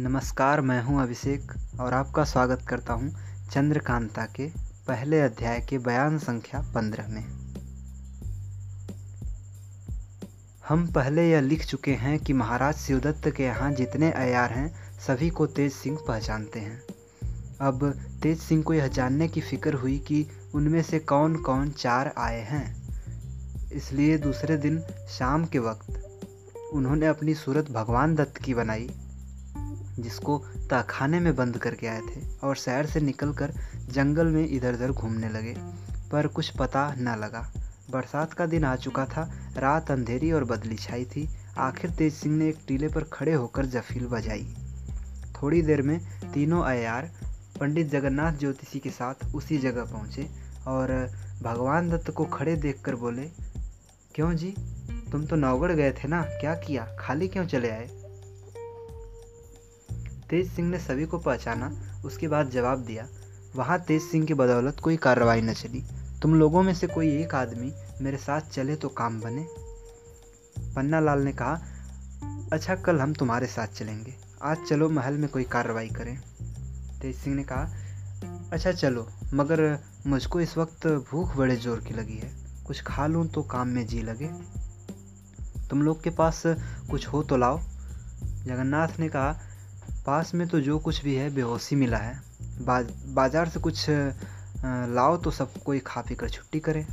नमस्कार, मैं हूं अभिषेक और आपका स्वागत करता हूं चंद्रकांता के पहले अध्याय के बयान संख्या 15 में। हम पहले यह लिख चुके हैं कि महाराज शिवदत्त के यहाँ जितने अयार हैं सभी को तेज सिंह पहचानते हैं। अब तेज सिंह को यह जानने की फिक्र हुई कि उनमें से कौन कौन चार आए हैं, इसलिए दूसरे दिन शाम के वक्त उन्होंने अपनी सूरत भगवान दत्त की बनाई, जिसको ताखाने में बंद करके आए थे, और शहर से निकलकर जंगल में इधर उधर घूमने लगे, पर कुछ पता न लगा। बरसात का दिन आ चुका था, रात अंधेरी और बदली छाई थी। आखिर तेज सिंह ने एक टीले पर खड़े होकर जफील बजाई। थोड़ी देर में तीनों अयार पंडित जगन्नाथ ज्योतिषी के साथ उसी जगह पहुँचे और भगवान दत्त को खड़े देखकर बोले, क्यों जी, तुम तो नौगढ़ गए थे ना, क्या किया, खाली क्यों चले आए? तेज सिंह ने सभी को पहचाना, उसके बाद जवाब दिया, वहाँ तेज सिंह की बदौलत कोई कार्रवाई न चली। तुम लोगों में से कोई एक आदमी मेरे साथ चले तो काम बने। पन्ना लाल ने कहा, अच्छा कल हम तुम्हारे साथ चलेंगे, आज चलो महल में कोई कार्रवाई करें। तेज सिंह ने कहा, अच्छा चलो, मगर मुझको इस वक्त भूख बड़े जोर की लगी है, कुछ खा लूँ तो काम में जी लगे। तुम लोग के पास कुछ हो तो लाओ। जगन्नाथ ने कहा, पास में तो जो कुछ भी है बेहोशी मिला है, बाजार से कुछ लाओ तो सब कोई खा पी कर छुट्टी करें।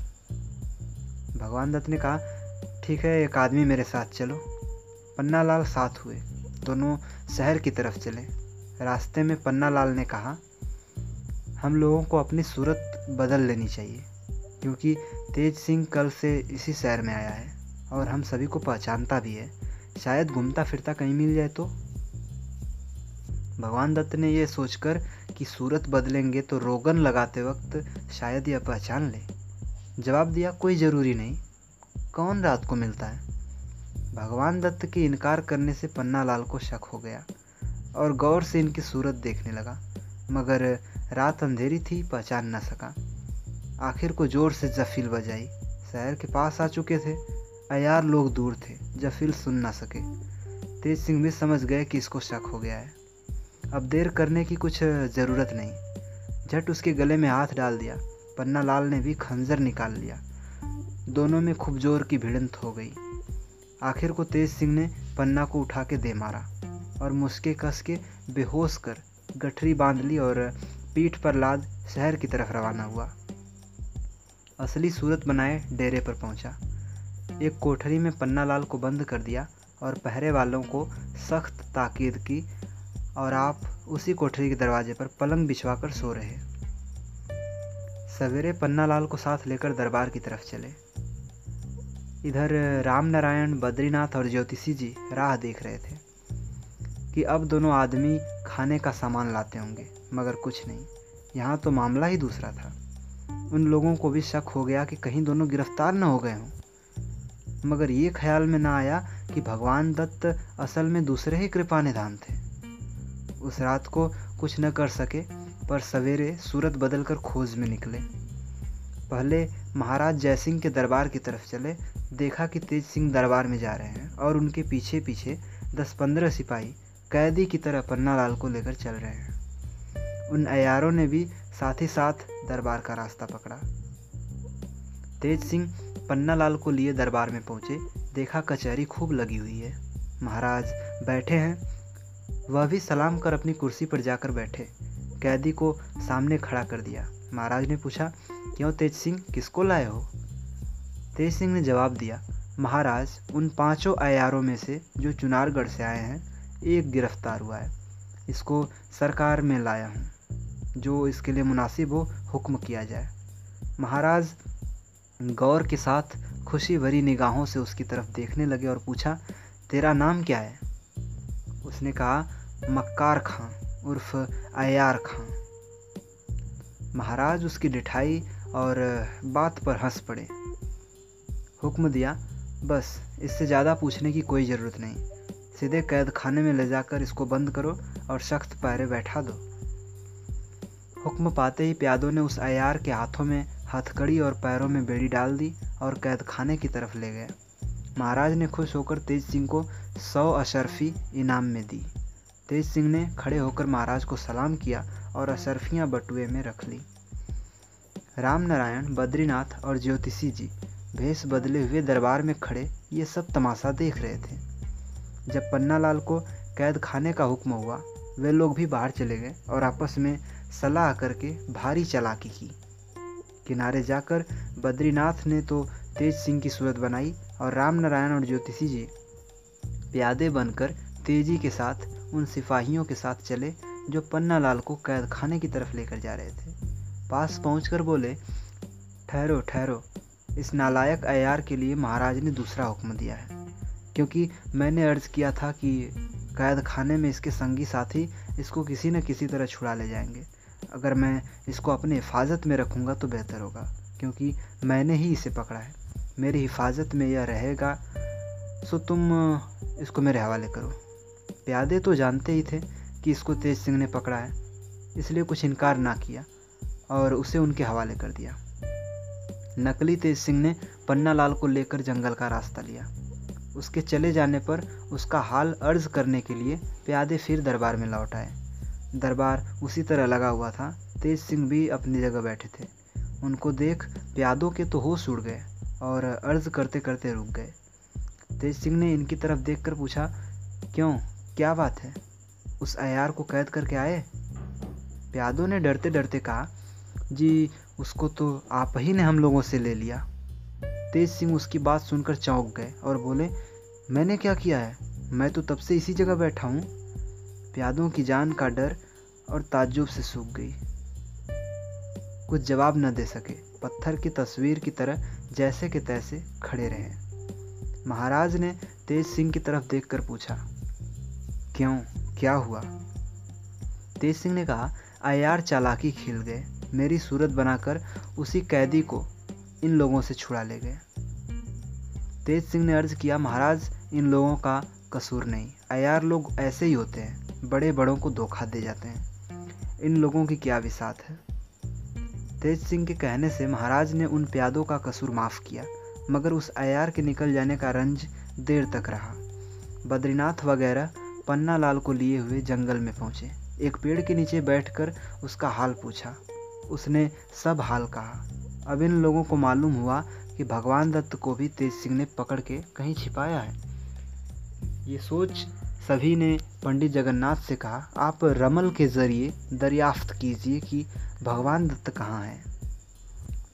भगवान दत्त ने कहा, ठीक है, एक आदमी मेरे साथ चलो। पन्ना लाल साथ हुए, दोनों शहर की तरफ चले। रास्ते में पन्ना लाल ने कहा, हम लोगों को अपनी सूरत बदल लेनी चाहिए, क्योंकि तेज सिंह कल से इसी शहर में आया है और हम सभी को पहचानता भी है, शायद घूमता फिरता कहीं मिल जाए तो। भगवान दत्त ने यह सोचकर कि सूरत बदलेंगे तो रोगन लगाते वक्त शायद यह पहचान ले, जवाब दिया, कोई ज़रूरी नहीं, कौन रात को मिलता है। भगवान दत्त के इनकार करने से पन्ना लाल को शक हो गया और गौर से इनकी सूरत देखने लगा, मगर रात अंधेरी थी, पहचान न सका। आखिर को ज़ोर से जफील बजाई। शहर के पास आ चुके थे, अयार लोग दूर थे, जफील सुन न सके। तेज सिंह भी समझ गए कि इसको शक हो गया है, अब देर करने की कुछ ज़रूरत नहीं। झट उसके गले में हाथ डाल दिया। पन्ना लाल ने भी खंजर निकाल लिया। दोनों में खूब जोर की भिड़ंत हो गई। आखिर को तेज सिंह ने पन्ना को उठा के दे मारा और मुसके कस के बेहोश कर गठरी बांध ली और पीठ पर लाद शहर की तरफ रवाना हुआ। असली सूरत बनाए डेरे पर पहुंचा। एक कोठरी में पन्ना लाल को बंद कर दिया और पहरे वालों को सख्त ताकीद की, और आप उसी कोठरी के दरवाजे पर पलंग बिछवा कर सो रहे। सवेरे पन्ना लाल को साथ लेकर दरबार की तरफ चले। इधर रामनारायण, बद्रीनाथ और ज्योतिषी जी राह देख रहे थे कि अब दोनों आदमी खाने का सामान लाते होंगे, मगर कुछ नहीं। यहाँ तो मामला ही दूसरा था। उन लोगों को भी शक हो गया कि कहीं दोनों गिरफ्तार न हो गए हों, मगर ये ख्याल में न आया कि भगवान दत्त असल में दूसरे ही कृपा निधान थे। उस रात को कुछ न कर सके, पर सवेरे सूरत बदलकर खोज में निकले। पहले महाराज जय सिंह के दरबार की तरफ चले, देखा कि तेज सिंह दरबार में जा रहे हैं और उनके पीछे पीछे 10-15 सिपाही कैदी की तरह पन्ना लाल को लेकर चल रहे हैं। उन अयारों ने भी साथ ही साथ दरबार का रास्ता पकड़ा। तेज सिंह पन्ना लाल को लिए दरबार में पहुँचे, देखा कचहरी खूब लगी हुई है, महाराज बैठे हैं। वह भी सलाम कर अपनी कुर्सी पर जाकर बैठे। कैदी को सामने खड़ा कर दिया। महाराज ने पूछा, क्यों तेज सिंह, किसको लाए हो? तेज सिंह ने जवाब दिया, महाराज उन 5 अयारों में से जो चुनारगढ़ से आए हैं, एक गिरफ्तार हुआ है, इसको सरकार में लाया हूँ, जो इसके लिए मुनासिब हो हुक्म किया जाए। महाराज गौर के साथ खुशी भरी निगाहों से उसकी तरफ देखने लगे और पूछा, तेरा नाम क्या है? उसने कहा, मक्कार खां उर्फ अयार खां। महाराज उसकी डिठाई और बात पर हंस पड़े। हुक्म दिया, बस इससे ज़्यादा पूछने की कोई ज़रूरत नहीं, सीधे कैद खाने में ले जाकर इसको बंद करो और सख्त पहरे बैठा दो। हुक्म पाते ही प्यादों ने उस अयार के हाथों में हथकड़ी और पैरों में बेड़ी डाल दी और कैद खाने की तरफ ले गए। महाराज ने खुश होकर तेज सिंह को 100 अशरफी इनाम में दी तेज सिंह ने खड़े होकर महाराज को सलाम किया और अशर्फियाँ बटुए में रख ली। रामनारायण, बद्रीनाथ और ज्योतिषी जी भेष बदले हुए दरबार में खड़े ये सब तमाशा देख रहे थे। जब पन्ना लाल को कैद खाने का हुक्म हुआ, वे लोग भी बाहर चले गए और आपस में सलाह करके भारी चालाकी की। किनारे जाकर बद्रीनाथ ने तो तेज सिंह की सूरत बनाई और रामनारायण और ज्योतिषी जी प्यादे बनकर तेजी के साथ उन सिपाहियों के साथ चले जो पन्ना लाल को कैद खाने की तरफ लेकर जा रहे थे। पास पहुंचकर बोले, ठहरो ठहरो, इस नालायक अयार के लिए महाराज ने दूसरा हुक्म दिया है, क्योंकि मैंने अर्ज़ किया था कि कैद खाने में इसके संगी साथी इसको किसी न किसी तरह छुड़ा ले जाएंगे। अगर मैं इसको अपने हिफाजत में रखूँगा तो बेहतर होगा, क्योंकि मैंने ही इसे पकड़ा है। मेरी हिफाजत में यह रहेगा, सो तुम इसको मेरे हवाले करो। प्यादे तो जानते ही थे कि इसको तेज सिंह ने पकड़ा है, इसलिए कुछ इनकार ना किया और उसे उनके हवाले कर दिया। नकली तेज सिंह ने पन्ना लाल को लेकर जंगल का रास्ता लिया। उसके चले जाने पर उसका हाल अर्ज करने के लिए प्यादे फिर दरबार में लौट आए। दरबार उसी तरह लगा हुआ था। तेज सिंह भी अपनी जगह बैठे थे। उनको देख प्यादों के तो होश उड़ गए और अर्ज करते करते रुक गए। तेज सिंह ने इनकी तरफ देखकर पूछा, क्यों, क्या बात है? उस अयार को कैद करके आए? प्यादों ने डरते डरते कहा, जी उसको तो आप ही ने हम लोगों से ले लिया। तेज सिंह उसकी बात सुनकर चौंक गए और बोले, मैंने क्या किया है? मैं तो तब से इसी जगह बैठा हूँ। प्यादों की जान का डर और ताज्जुब से सूख गई। कुछ जवाब न दे सके, पत्थर की तस्वीर की तरह जैसे के तैसे खड़े रहे। महाराज ने तेज सिंह की तरफ देखकर पूछा, क्यों, क्या हुआ? तेज सिंह ने कहा, अयार चालाकी खेल गए, मेरी सूरत बनाकर उसी कैदी को इन लोगों से छुड़ा ले गए। तेज सिंह ने अर्ज किया, महाराज इन लोगों का कसूर नहीं, अयार लोग ऐसे ही होते हैं, बड़े बड़ों को धोखा दे जाते हैं, इन लोगों की क्या विसात है। तेज सिंह के कहने से महाराज ने उन प्यादों का कसूर माफ़ किया, मगर उस अयार के निकल जाने का रंज देर तक रहा। बद्रीनाथ वगैरह पन्ना लाल को लिए हुए जंगल में पहुँचे। एक पेड़ के नीचे बैठकर उसका हाल पूछा। उसने सब हाल कहा। अब इन लोगों को मालूम हुआ कि भगवान दत्त को भी तेज सिंह ने पकड़ के कहीं छिपाया है। ये सोच सभी ने पंडित जगन्नाथ से कहा, आप रमल के ज़रिए दरियाफ्त कीजिए कि भगवान दत्त कहाँ हैं।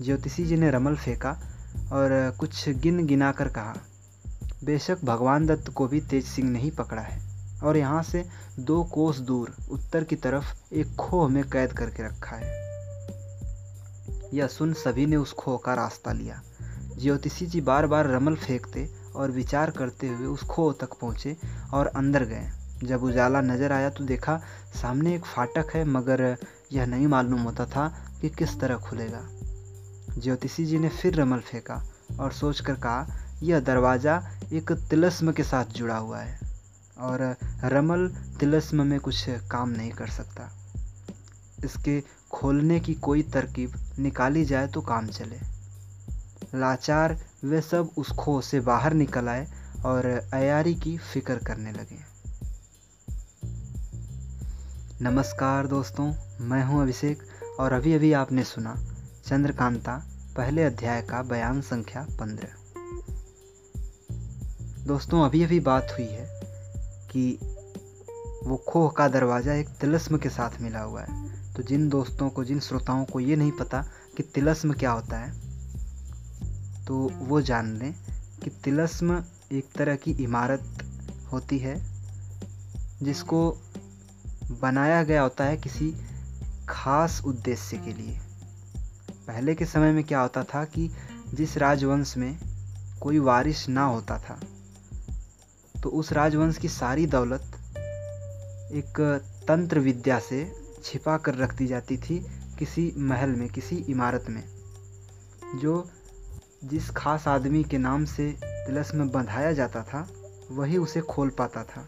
ज्योतिषी जी ने रमल फेंका और कुछ गिन गिना कर कहा, बेशक भगवान दत्त को भी तेज सिंह ने ही पकड़ा है और यहाँ से 2 कोस दूर उत्तर की तरफ एक खोह में कैद करके रखा है। यह सुन सभी ने उस खोह का रास्ता लिया। ज्योतिषी जी बार बार रमल फेंकते और विचार करते हुए उस खोह तक पहुँचे और अंदर गए। जब उजाला नजर आया तो देखा सामने एक फाटक है, मगर यह नहीं मालूम होता था कि किस तरह खुलेगा। ज्योतिषी जी ने फिर रमल फेंका और सोचकर कहा, यह दरवाज़ा एक तिलस्म के साथ जुड़ा हुआ है और रमल तिलस्म में कुछ काम नहीं कर सकता। इसके खोलने की कोई तरकीब निकाली जाए तो काम चले। लाचार वे सब उस खोह से बाहर निकल आए और अयारी की फिक्र करने लगे। नमस्कार दोस्तों, मैं हूं अभिषेक और अभी अभी आपने सुना चंद्रकांता पहले अध्याय का बयान संख्या 15। दोस्तों, अभी अभी बात हुई है कि वो खोह का दरवाज़ा एक तिलस्म के साथ मिला हुआ है। तो जिन दोस्तों को, जिन श्रोताओं को ये नहीं पता कि तिलस्म क्या होता है, तो वो जान लें कि तिलस्म एक तरह की इमारत होती है जिसको बनाया गया होता है किसी खास उद्देश्य के लिए। पहले के समय में क्या होता था कि जिस राजवंश में कोई वारिस ना होता था, तो उस राजवंश की सारी दौलत एक तंत्र विद्या से छिपा कर रख दी जाती थी किसी महल में, किसी इमारत में, जो जिस खास आदमी के नाम से तिलस्म बंधाया जाता था वही उसे खोल पाता था।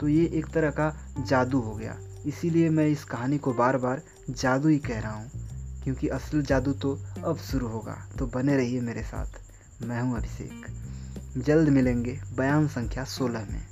तो ये एक तरह का जादू हो गया। इसीलिए मैं इस कहानी को बार बार जादू ही कह रहा हूँ, क्योंकि असल जादू तो अब शुरू होगा। तो बने रहिए मेरे साथ। मैं हूँ अभिषेक, जल्द मिलेंगे बयान संख्या 16 में।